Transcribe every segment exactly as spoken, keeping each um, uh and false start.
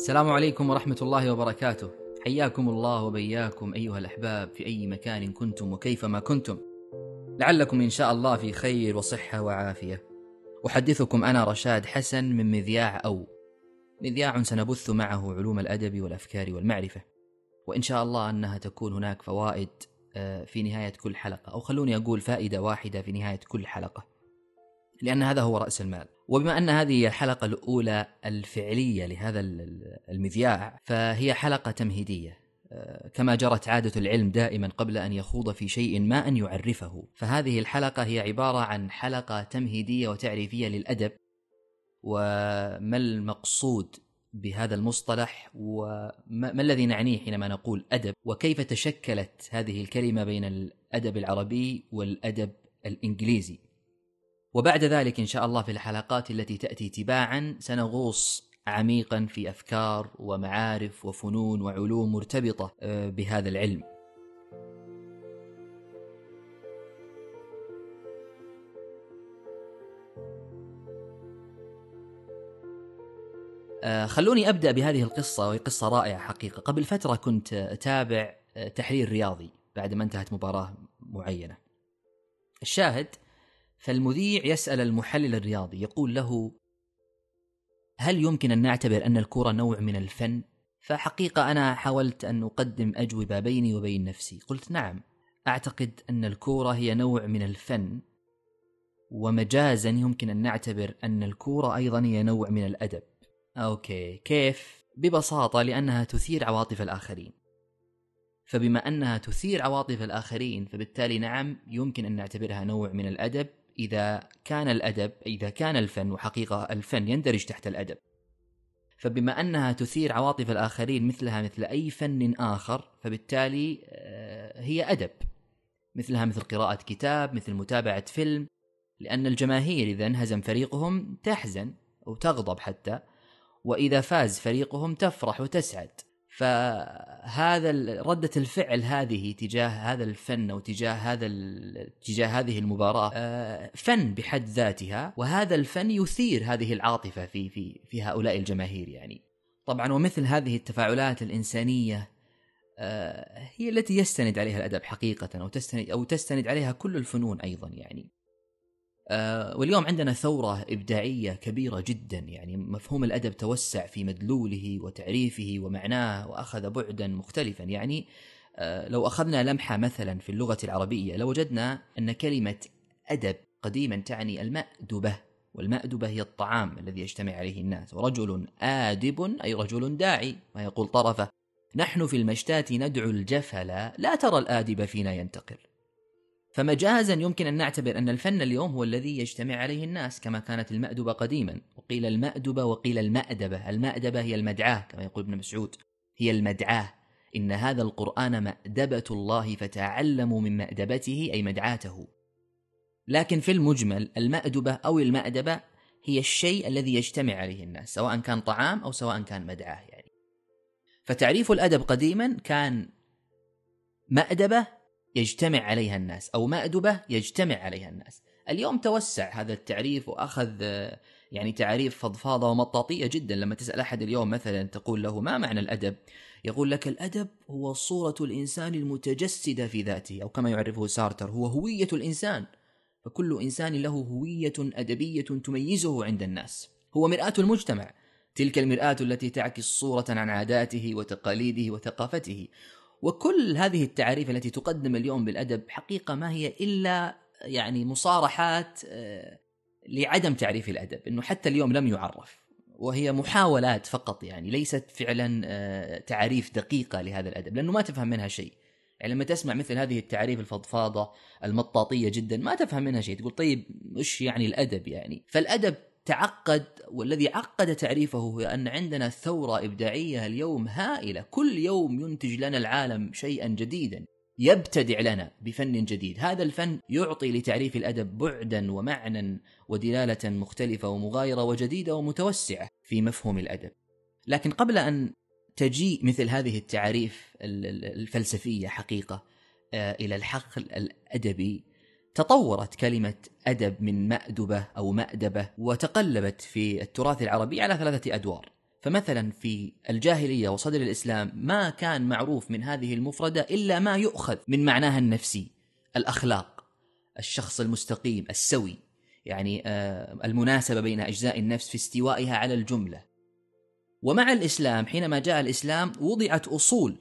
السلام عليكم ورحمة الله وبركاته، حياكم الله وبياكم أيها الأحباب في أي مكان كنتم وكيفما كنتم، لعلكم إن شاء الله في خير وصحة وعافية. أحدثكم أنا رشاد حسن من مذياع أو مذياع سنبث معه علوم الأدب والأفكار والمعرفة، وإن شاء الله أنها تكون هناك فوائد في نهاية كل حلقة، أو خلوني أقول فائدة واحدة في نهاية كل حلقة، لأن هذا هو رأس المال. وبما أن هذه الحلقة الأولى الفعلية لهذا المذياع فهي حلقة تمهيدية، كما جرت عادة العلم دائما قبل أن يخوض في شيء ما أن يعرفه، فهذه الحلقة هي عبارة عن حلقة تمهيدية وتعريفية للأدب، وما المقصود بهذا المصطلح، وما الذي نعنيه حينما نقول أدب، وكيف تشكلت هذه الكلمة بين الأدب العربي والأدب الإنجليزي. وبعد ذلك إن شاء الله في الحلقات التي تأتي تباعا سنغوص عميقا في أفكار ومعارف وفنون وعلوم مرتبطة بهذا العلم. خلوني أبدأ بهذه القصة، وهي قصة رائعة حقيقة. قبل فترة كنت أتابع تحرير رياضي بعدما انتهت مباراة معينة، الشاهد فالمذيع يسأل المحلل الرياضي يقول له: هل يمكن أن نعتبر أن الكرة نوع من الفن؟ فحقيقة أنا حاولت أن أقدم أجوبة بيني وبين نفسي، قلت نعم، أعتقد أن الكرة هي نوع من الفن، ومجازا يمكن أن نعتبر أن الكرة أيضا هي نوع من الأدب. أوكي، كيف؟ ببساطة لأنها تثير عواطف الآخرين، فبما أنها تثير عواطف الآخرين فبالتالي نعم يمكن أن نعتبرها نوع من الأدب، إذا كان الأدب إذا كان الفن، وحقيقة الفن يندرج تحت الأدب، فبما أنها تثير عواطف الآخرين مثلها مثل أي فن آخر فبالتالي هي أدب، مثلها مثل قراءة كتاب، مثل متابعة فيلم، لأن الجماهير إذا هزم فريقهم تحزن أو تغضب حتى، وإذا فاز فريقهم تفرح وتسعد. فهذا ردة الفعل هذه تجاه هذا الفن أو تجاه هذا تجاه هذه المباراة فن بحد ذاتها، وهذا الفن يثير هذه العاطفة في في في هؤلاء الجماهير يعني. طبعا ومثل هذه التفاعلات الإنسانية هي التي يستند عليها الأدب حقيقة، أو تستند أو تستند عليها كل الفنون أيضا يعني. واليوم عندنا ثورة إبداعية كبيرة جدا يعني، مفهوم الأدب توسع في مدلوله وتعريفه ومعناه، وأخذ بعدا مختلفا يعني. لو أخذنا لمحة مثلا في اللغة العربية لوجدنا أن كلمة أدب قديما تعني المأدبة، والمأدبة هي الطعام الذي يجتمع عليه الناس، ورجل آدب أي رجل داعي، ما يقول طرفه: نحن في المشتات ندعو الجفلا، لا ترى الآدب فينا ينتقل. فمجازا يمكن أن نعتبر أن الفن اليوم هو الذي يجتمع عليه الناس، كما كانت المأدبة قديما، وقيل المأدبة وقيل المأدبة. المأدبة هي المدعاة، كما يقول ابن مسعود هي المدعاة، إن هذا القرآن مأدبة الله فتعلموا من مأدبته، أي مدعاته. لكن في المجمل المأدبة أو المأدبة هي الشيء الذي يجتمع عليه الناس، سواء كان طعام أو سواء كان مدعاة يعني. فتعريف الأدب قديما كان مأدبة يجتمع عليها الناس، أو مأدبة يجتمع عليها الناس. اليوم توسع هذا التعريف وأخذ يعني تعريف فضفاضة ومطاطية جدا. لما تسأل أحد اليوم مثلا تقول له: ما معنى الأدب؟ يقول لك: الأدب هو صورة الإنسان المتجسدة في ذاته، أو كما يعرفه سارتر هو هوية الإنسان، فكل إنسان له هوية أدبية تميزه عند الناس، هو مرآة المجتمع، تلك المرآة التي تعكس صورة عن عاداته وتقاليده وثقافته. وكل هذه التعاريف التي تقدم اليوم بالأدب حقيقة ما هي إلا يعني مصارحات لعدم تعريف الأدب، إنه حتى اليوم لم يعرف، وهي محاولات فقط يعني، ليست فعلا تعريف دقيقة لهذا الأدب، لأنه ما تفهم منها شيء يعني. لما تسمع مثل هذه التعريف الفضفاضة المطاطية جدا ما تفهم منها شيء، تقول طيب إيش يعني الأدب يعني؟ فالأدب تعقد، والذي عقد تعريفه هو أن عندنا ثورة إبداعية اليوم هائلة، كل يوم ينتج لنا العالم شيئا جديدا، يبتدع لنا بفن جديد. هذا الفن يعطي لتعريف الأدب بعدا ومعنى ودلالة مختلفة ومغايرة وجديدة ومتوسعة في مفهوم الأدب. لكن قبل أن تجيء مثل هذه التعريف الفلسفية حقيقة إلى الحقل الأدبي، تطورت كلمة أدب من مأدبة أو مأدبة، وتقلبت في التراث العربي على ثلاثة أدوار. فمثلا في الجاهلية وصدر الإسلام ما كان معروف من هذه المفردة إلا ما يؤخذ من معناها النفسي، الأخلاق، الشخص المستقيم السوي، يعني المناسبة بين أجزاء النفس في استوائها على الجملة. ومع الإسلام حينما جاء الإسلام وضعت أصول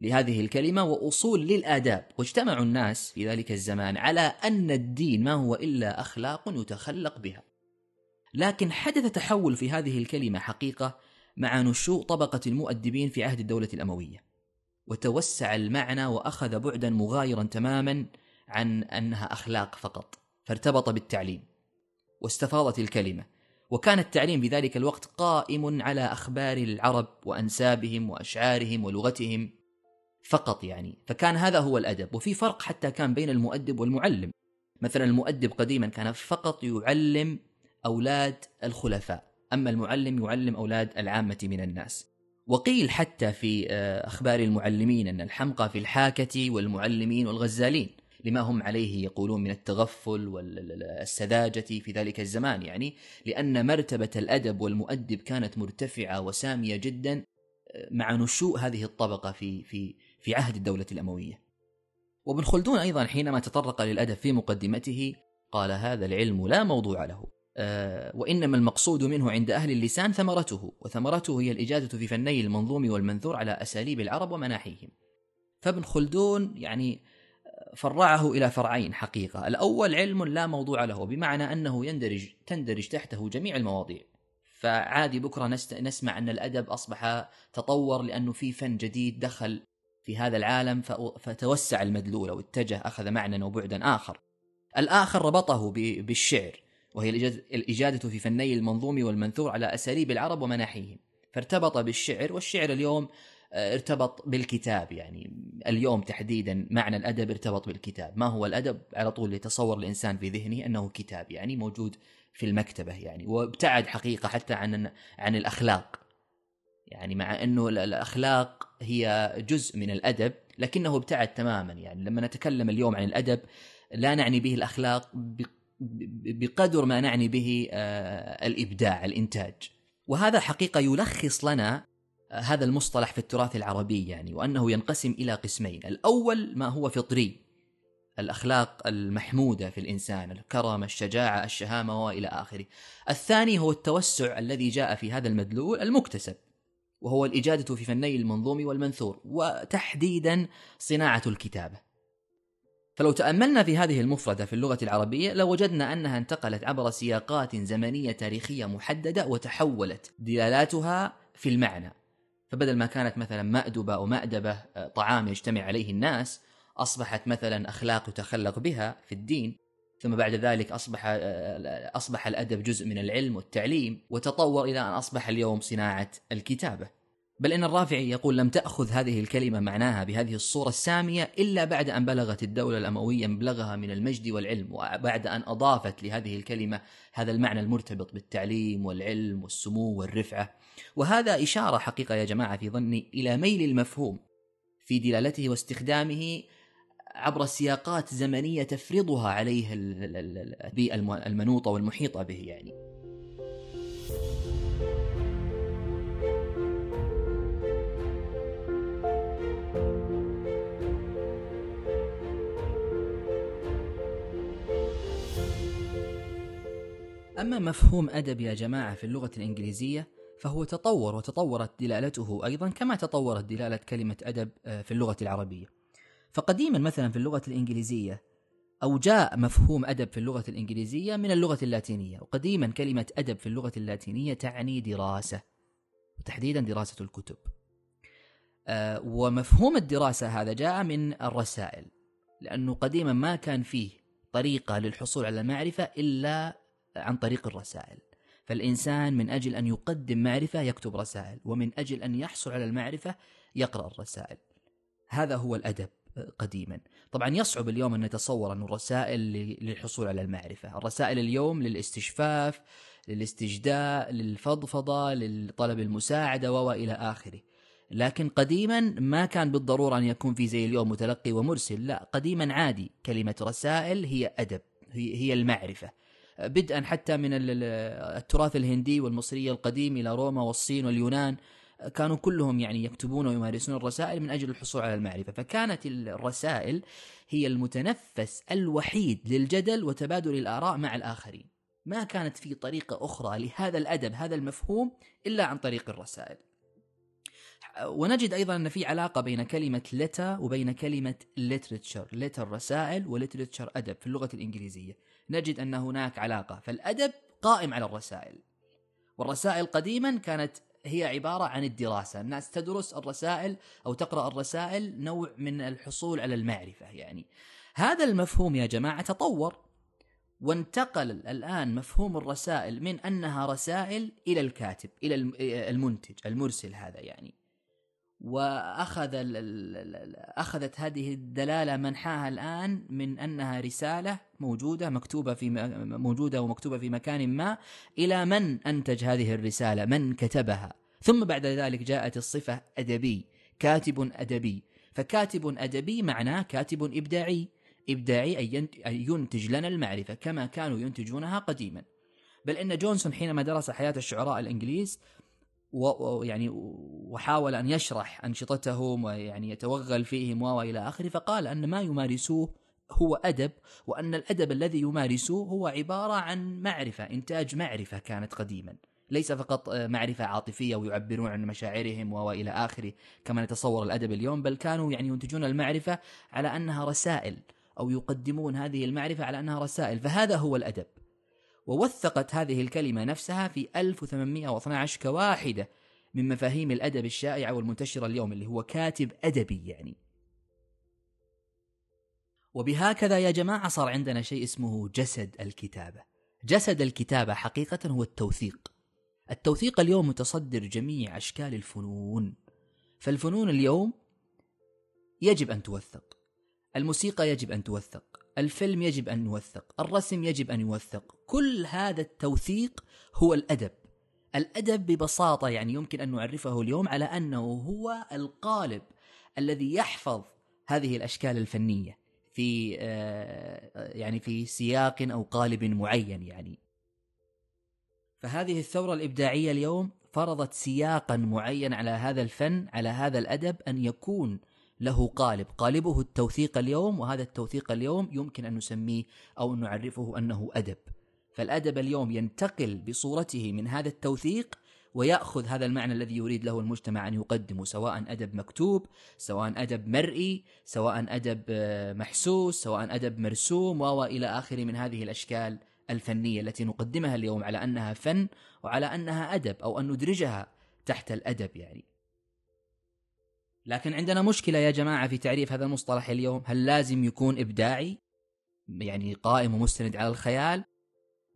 لهذه الكلمة وأصول للآداب، واجتمع الناس في ذلك الزمان على أن الدين ما هو إلا أخلاق يتخلق بها. لكن حدث تحول في هذه الكلمة حقيقة مع نشوء طبقة المؤدبين في عهد الدولة الأموية، وتوسع المعنى وأخذ بعدا مغايرا تماما عن أنها أخلاق فقط، فارتبط بالتعليم واستفاضت الكلمة. وكان التعليم بذلك الوقت قائم على أخبار العرب وأنسابهم وأشعارهم ولغتهم فقط يعني، فكان هذا هو الأدب. وفي فرق حتى كان بين المؤدب والمعلم، مثلا المؤدب قديما كان فقط يعلم أولاد الخلفاء، أما المعلم يعلم أولاد العامة من الناس. وقيل حتى في أخبار المعلمين أن الحمقى في الحاكة والمعلمين والغزالين لما هم عليه يقولون من التغفل والسذاجة في ذلك الزمان، يعني لأن مرتبة الأدب والمؤدب كانت مرتفعة وسامية جدا مع نشوء هذه الطبقة في في في عهد الدولة الأموية. وابن خلدون أيضا حينما تطرق للأدب في مقدمته قال: هذا العلم لا موضوع له، وإنما المقصود منه عند أهل اللسان ثمرته، وثمرته هي الإجادة في فني المنظوم والمنثور على أساليب العرب ومناحيهم. فابن خلدون يعني فرعه إلى فرعين حقيقة: الأول علم لا موضوع له، بمعنى أنه يندرج تندرج تحته جميع المواضيع، فعادي بكرة نسمع أن الأدب أصبح تطور لأنه في فن جديد دخل في هذا العالم فتوسع المدلول واتجه أخذ معنى وبعدا آخر. الآخر ربطه بالشعر، وهي الإجادة في فني المنظوم والمنثور على أساليب العرب ومناحيهم، فارتبط بالشعر، والشعر اليوم ارتبط بالكتاب، يعني اليوم تحديدا معنى الأدب ارتبط بالكتاب. ما هو الأدب؟ على طول يتصور الإنسان في ذهنه أنه كتاب، يعني موجود في المكتبة يعني، وابتعد حقيقة حتى عن عن الأخلاق، يعني مع أنه الأخلاق هي جزء من الأدب لكنه ابتعد تماما. يعني لما نتكلم اليوم عن الأدب لا نعني به الأخلاق بقدر ما نعني به الإبداع، الإنتاج. وهذا حقيقة يلخص لنا هذا المصطلح في التراث العربي يعني، وأنه ينقسم إلى قسمين: الأول ما هو فطري، الأخلاق المحمودة في الإنسان، الكرم، الشجاعة، الشهامة وإلى آخره. الثاني هو التوسع الذي جاء في هذا المدلول المكتسب، وهو الإجادة في فني المنظوم والمنثور، وتحديدا صناعة الكتابة. فلو تأملنا في هذه المفردة في اللغة العربية لوجدنا أنها انتقلت عبر سياقات زمنية تاريخية محددة، وتحولت دلالاتها في المعنى. فبدل ما كانت مثلا مأدبة أو مأدبة طعام يجتمع عليه الناس، أصبحت مثلا أخلاق تخلق بها في الدين، ثم بعد ذلك أصبح أصبح الأدب جزء من العلم والتعليم، وتطور إلى أن أصبح اليوم صناعة الكتابة. بل إن الرافعي يقول: لم تأخذ هذه الكلمة معناها بهذه الصورة السامية إلا بعد أن بلغت الدولة الأموية مبلغها من المجد والعلم، وبعد أن أضافت لهذه الكلمة هذا المعنى المرتبط بالتعليم والعلم والسمو والرفعة. وهذا إشارة حقيقة يا جماعة في ظني إلى ميل المفهوم في دلالته واستخدامه عبر سياقات زمنية تفرضها عليه البيئة المنوطة والمحيطة به يعني. أما مفهوم أدب يا جماعة في اللغة الإنجليزية فهو تطور، وتطورت دلالته أيضا كما تطورت دلالة كلمة أدب في اللغة العربية. فقديما مثلا في اللغة الإنجليزية، أو جاء مفهوم أدب في اللغة الإنجليزية من اللغة اللاتينية، وقديما كلمة أدب في اللغة اللاتينية تعني دراسة، وتحديدا دراسة الكتب. ومفهوم الدراسة هذا جاء من الرسائل، لأنه قديما ما كان فيه طريقة للحصول على المعرفة إلا عن طريق الرسائل، فالإنسان من أجل أن يقدم معرفة يكتب رسائل، ومن أجل أن يحصل على المعرفة يقرأ الرسائل. هذا هو الأدب قديما. طبعا يصعب اليوم أن نتصور أن الرسائل للحصول على المعرفة، الرسائل اليوم للاستشفاف، للاستجداء، للفضفضة، للطلب المساعدة وإلى آخره. لكن قديما ما كان بالضرورة أن يكون في زي اليوم متلقي ومرسل، لا، قديما عادي كلمة رسائل هي أدب، هي المعرفة. بدءا حتى من التراث الهندي والمصري القديم إلى روما والصين واليونان، كانوا كلهم يعني يكتبون ويمارسون الرسائل من أجل الحصول على المعرفة. فكانت الرسائل هي المتنفس الوحيد للجدل وتبادل الآراء مع الآخرين، ما كانت في طريقة أخرى لهذا الأدب هذا المفهوم إلا عن طريق الرسائل. ونجد أيضا أن في علاقة بين كلمة letter وبين كلمة literature، letter رسائل ولiterature أدب في اللغة الإنجليزية، نجد أن هناك علاقة، فالأدب قائم على الرسائل. والرسائل قديما كانت هي عبارة عن الدراسة، الناس تدرس الرسائل أو تقرأ الرسائل، نوع من الحصول على المعرفة. يعني هذا المفهوم يا جماعة تطور وانتقل الآن مفهوم الرسائل من أنها رسائل إلى الكاتب، إلى المنتج المرسل هذا يعني. وأخذ أخذت هذه الدلالة منحاها الآن من أنها رسالة موجودة مكتوبة في موجودة ومكتوبة في مكان ما، إلى من أنتج هذه الرسالة، من كتبها. ثم بعد ذلك جاءت الصفة أدبي، كاتب أدبي. فكاتب أدبي معناه كاتب إبداعي، إبداعي أي ينتج لنا المعرفة كما كانوا ينتجونها قديما. بل إن جونسون حينما درس حياة الشعراء الإنجليز ويعني وحاول أن يشرح أنشطتهم ويعني يتوغل فيهم وإلى آخره، فقال أن ما يمارسوه هو أدب، وأن الأدب الذي يمارسوه هو عبارة عن معرفة، إنتاج معرفة كانت قديما، ليس فقط معرفة عاطفية ويعبرون عن مشاعرهم وإلى آخره كما نتصور الأدب اليوم، بل كانوا يعني ينتجون المعرفة على أنها رسائل، أو يقدمون هذه المعرفة على أنها رسائل. فهذا هو الأدب. ووثقت هذه الكلمة نفسها في ألف وثمانمئة واثنا عشر كواحدة من مفاهيم الأدب الشائعة والمنتشرة اليوم، اللي هو كاتب أدبي يعني. وبهكذا يا جماعة صار عندنا شيء اسمه جسد الكتابة. جسد الكتابة حقيقة هو التوثيق. التوثيق اليوم متصدر جميع أشكال الفنون، فالفنون اليوم يجب أن توثق، الموسيقى يجب أن توثق، الفيلم يجب أن يوثق، الرسم يجب أن يوثق. كل هذا التوثيق هو الأدب. الأدب ببساطة يعني يمكن أن نعرفه اليوم على أنه هو القالب الذي يحفظ هذه الأشكال الفنية في يعني في سياق أو قالب معين يعني. فهذه الثورة الإبداعية اليوم فرضت سياقا معين على هذا الفن، على هذا الأدب، أن يكون له قالب، قالبه التوثيق اليوم. وهذا التوثيق اليوم يمكن أن نسميه أو نعرفه أنه أدب. فالأدب اليوم ينتقل بصورته من هذا التوثيق ويأخذ هذا المعنى الذي يريد له المجتمع أن يقدمه، سواء أدب مكتوب، سواء أدب مرئي، سواء أدب محسوس، سواء أدب مرسوم، وإلى آخره من هذه الأشكال الفنية التي نقدمها اليوم على أنها فن وعلى أنها أدب، أو أن ندرجها تحت الأدب يعني. لكن عندنا مشكلة يا جماعة في تعريف هذا المصطلح اليوم. هل لازم يكون إبداعي يعني قائم ومستند على الخيال،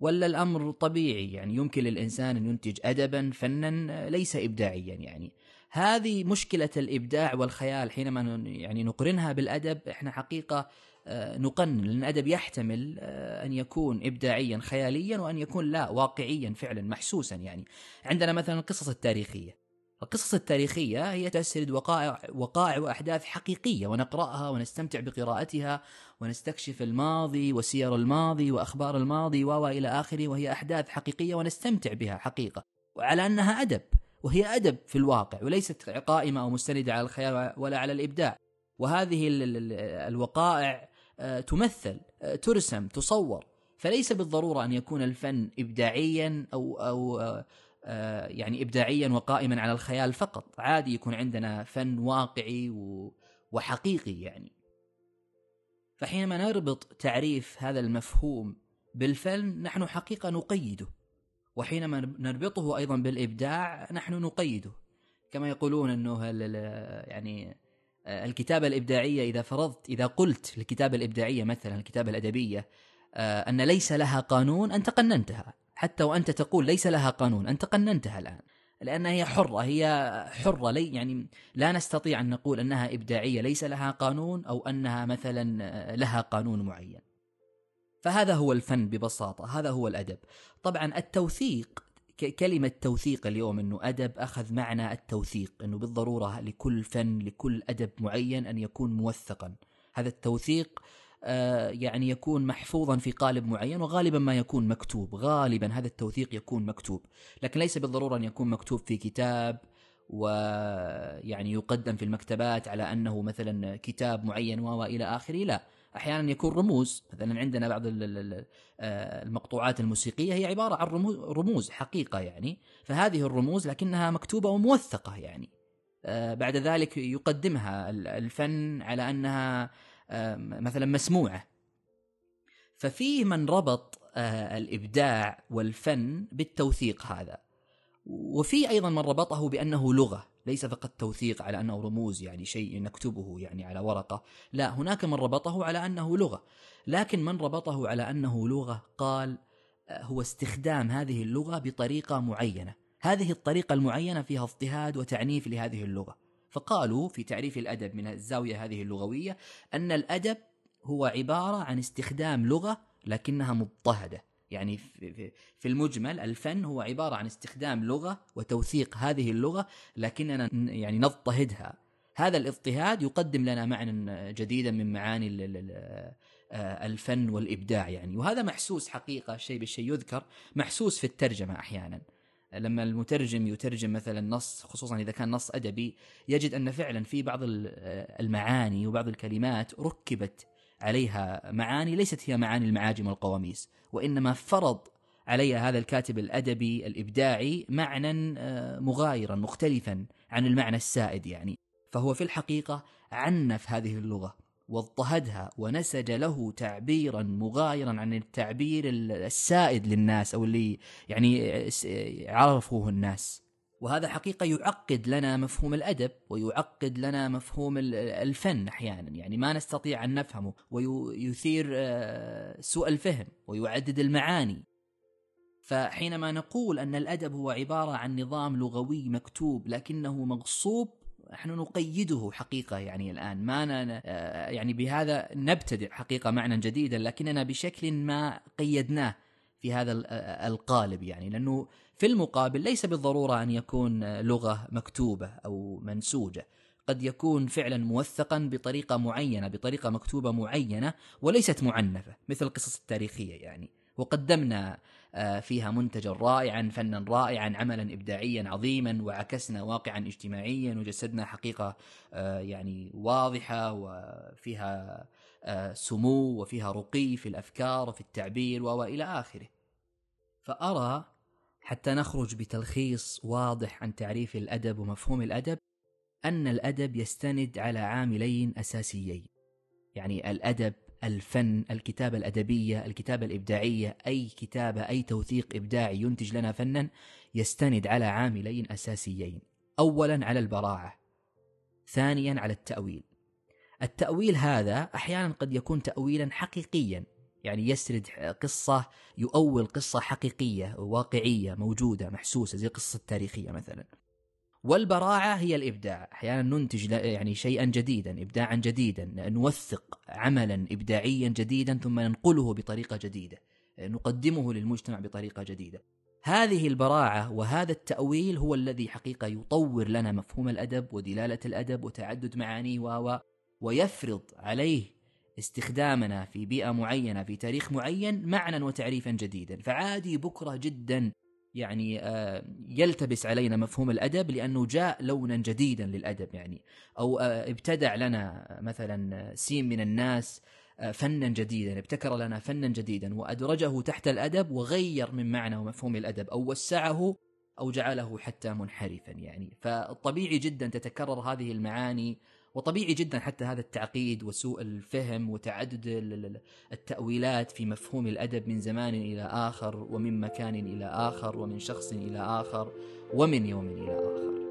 ولا الأمر طبيعي يعني يمكن للإنسان أن ينتج أدبا فنا ليس إبداعيا يعني؟ هذه مشكلة الإبداع والخيال حينما يعني نقرنها بالأدب، احنا حقيقة نقنن، لأن الأدب يحتمل أن يكون إبداعيا خياليا، وأن يكون لا واقعيا فعلا محسوسا يعني. عندنا مثلا القصص التاريخية. القصص التاريخية هي تسرد وقائع, وقائع وأحداث حقيقية، ونقرأها ونستمتع بقراءتها، ونستكشف الماضي وسير الماضي وأخبار الماضي وإلى آخره، وهي أحداث حقيقية ونستمتع بها حقيقة، وعلى أنها أدب، وهي أدب في الواقع، وليست قائمة أو مستندة على الخيال ولا على الإبداع. وهذه الوقائع تمثل، ترسم، تصور، فليس بالضرورة أن يكون الفن إبداعيا أو أو يعني إبداعيا وقائما على الخيال فقط. عادي يكون عندنا فن واقعي وحقيقي يعني. فحينما نربط تعريف هذا المفهوم بالفن نحن حقيقة نقيده، وحينما نربطه أيضا بالإبداع نحن نقيده. كما يقولون أنه يعني الكتابة الإبداعية، إذا فرضت إذا قلت الكتابة الإبداعية مثلا الكتابة الأدبية أن ليس لها قانون، أنت قننتها. حتى وأنت تقول ليس لها قانون، أنت قننتها الآن، لأنها هي حرة، هي حرة لي يعني. لا نستطيع أن نقول أنها إبداعية ليس لها قانون، أو أنها مثلا لها قانون معين. فهذا هو الفن ببساطة، هذا هو الأدب. طبعا التوثيق، كلمة توثيق اليوم أنه أدب أخذ معنى التوثيق، أنه بالضرورة لكل فن، لكل أدب معين أن يكون موثقا. هذا التوثيق يعني يكون محفوظا في قالب معين، وغالبا ما يكون مكتوب، غالبا هذا التوثيق يكون مكتوب، لكن ليس بالضرورة أن يكون مكتوب في كتاب ويعني يقدم في المكتبات على أنه مثلا كتاب معين وإلى آخره. لا، أحيانا يكون رموز، مثلا عندنا بعض المقطوعات الموسيقية هي عبارة عن رموز حقيقة يعني، فهذه الرموز لكنها مكتوبة وموثقة يعني، بعد ذلك يقدمها الفن على أنها مثلا مسموعة. ففيه من ربط الإبداع والفن بالتوثيق هذا، وفي أيضا من ربطه بأنه لغة، ليس فقط توثيق على أنه رموز يعني شيء نكتبه يعني على ورقة، لا، هناك من ربطه على أنه لغة. لكن من ربطه على أنه لغة قال هو استخدام هذه اللغة بطريقة معينة، هذه الطريقة المعينة فيها اضطهاد وتعنيف لهذه اللغة. فقالوا في تعريف الأدب من الزاوية هذه اللغوية أن الأدب هو عبارة عن استخدام لغة لكنها مضطهدة، يعني في المجمل الفن هو عبارة عن استخدام لغة وتوثيق هذه اللغة لكننا يعني نضطهدها. هذا الاضطهاد يقدم لنا معنى جديدا من معاني الفن والإبداع يعني، وهذا محسوس حقيقة، شيء بالشيء يذكر، محسوس في الترجمة أحيانا. لما المترجم يترجم مثلا نص، خصوصا إذا كان نص أدبي، يجد أن فعلا في بعض المعاني وبعض الكلمات ركبت عليها معاني ليست هي معاني المعاجم والقواميس، وإنما فرض عليها هذا الكاتب الأدبي الإبداعي معنى مغايرا مختلفا عن المعنى السائد يعني. فهو في الحقيقة عنف هذه اللغة واضطهدها ونسج له تعبيرا مغايرا عن التعبير السائد للناس أو اللي يعني عرفوه الناس. وهذا حقيقة يعقد لنا مفهوم الأدب ويعقد لنا مفهوم الفن أحيانا يعني، ما نستطيع أن نفهمه، ويثير سوء الفهم ويعدد المعاني. فحينما نقول أن الأدب هو عبارة عن نظام لغوي مكتوب لكنه مغصوب، نحن نقيده حقيقة يعني الآن، ما يعني بهذا نبتدئ حقيقة معنى جديدا، لكننا بشكل ما قيدناه في هذا القالب يعني، لأنه في المقابل ليس بالضرورة أن يكون لغة مكتوبة أو منسوجة، قد يكون فعلا موثقا بطريقة معينة، بطريقة مكتوبة معينة وليست معنفة، مثل القصص التاريخية يعني، وقدمنا فيها منتجا رائعا، فنا رائعا، عملا إبداعيا عظيما، وعكسنا واقعا اجتماعيا وجسدنا حقيقة يعني واضحة وفيها سمو وفيها رقي في الأفكار وفي التعبير وإلى آخره. فأرى حتى نخرج بتلخيص واضح عن تعريف الأدب ومفهوم الأدب أن الأدب يستند على عاملين أساسيين، يعني الأدب، الفن، الكتابة الأدبية، الكتابة الإبداعية، أي كتابة، أي توثيق إبداعي ينتج لنا فنا يستند على عاملين أساسيين، أولا على البراعة، ثانيا على التأويل. التأويل هذا أحيانا قد يكون تأويلا حقيقيا، يعني يسرد قصة، يؤول قصة حقيقية واقعية موجودة محسوسة زي القصص التاريخية مثلا. والبراعة هي الإبداع، أحيانا ننتج يعني شيئا جديدا، إبداعا جديدا، نوثق عملا إبداعيا جديدا ثم ننقله بطريقة جديدة، نقدمه للمجتمع بطريقة جديدة. هذه البراعة وهذا التأويل هو الذي حقيقة يطور لنا مفهوم الأدب ودلالة الأدب وتعدد معانيه و ويفرض عليه استخدامنا في بيئة معينة في تاريخ معين معنى وتعريفا جديدا. فعادي بكرة جدا يعني يلتبس علينا مفهوم الأدب لأنه جاء لونا جديدا للأدب يعني، أو ابتدع لنا مثلا سين من الناس فنا جديدا، ابتكر لنا فنا جديدا وأدرجه تحت الأدب وغير من معنى ومفهوم الأدب أو وسعه أو جعله حتى منحرفا يعني. فالطبيعي جدا تتكرر هذه المعاني، وطبيعي جدا حتى هذا التعقيد وسوء الفهم وتعدد التأويلات في مفهوم الأدب من زمان إلى آخر، ومن مكان إلى آخر، ومن شخص إلى آخر، ومن يوم إلى آخر.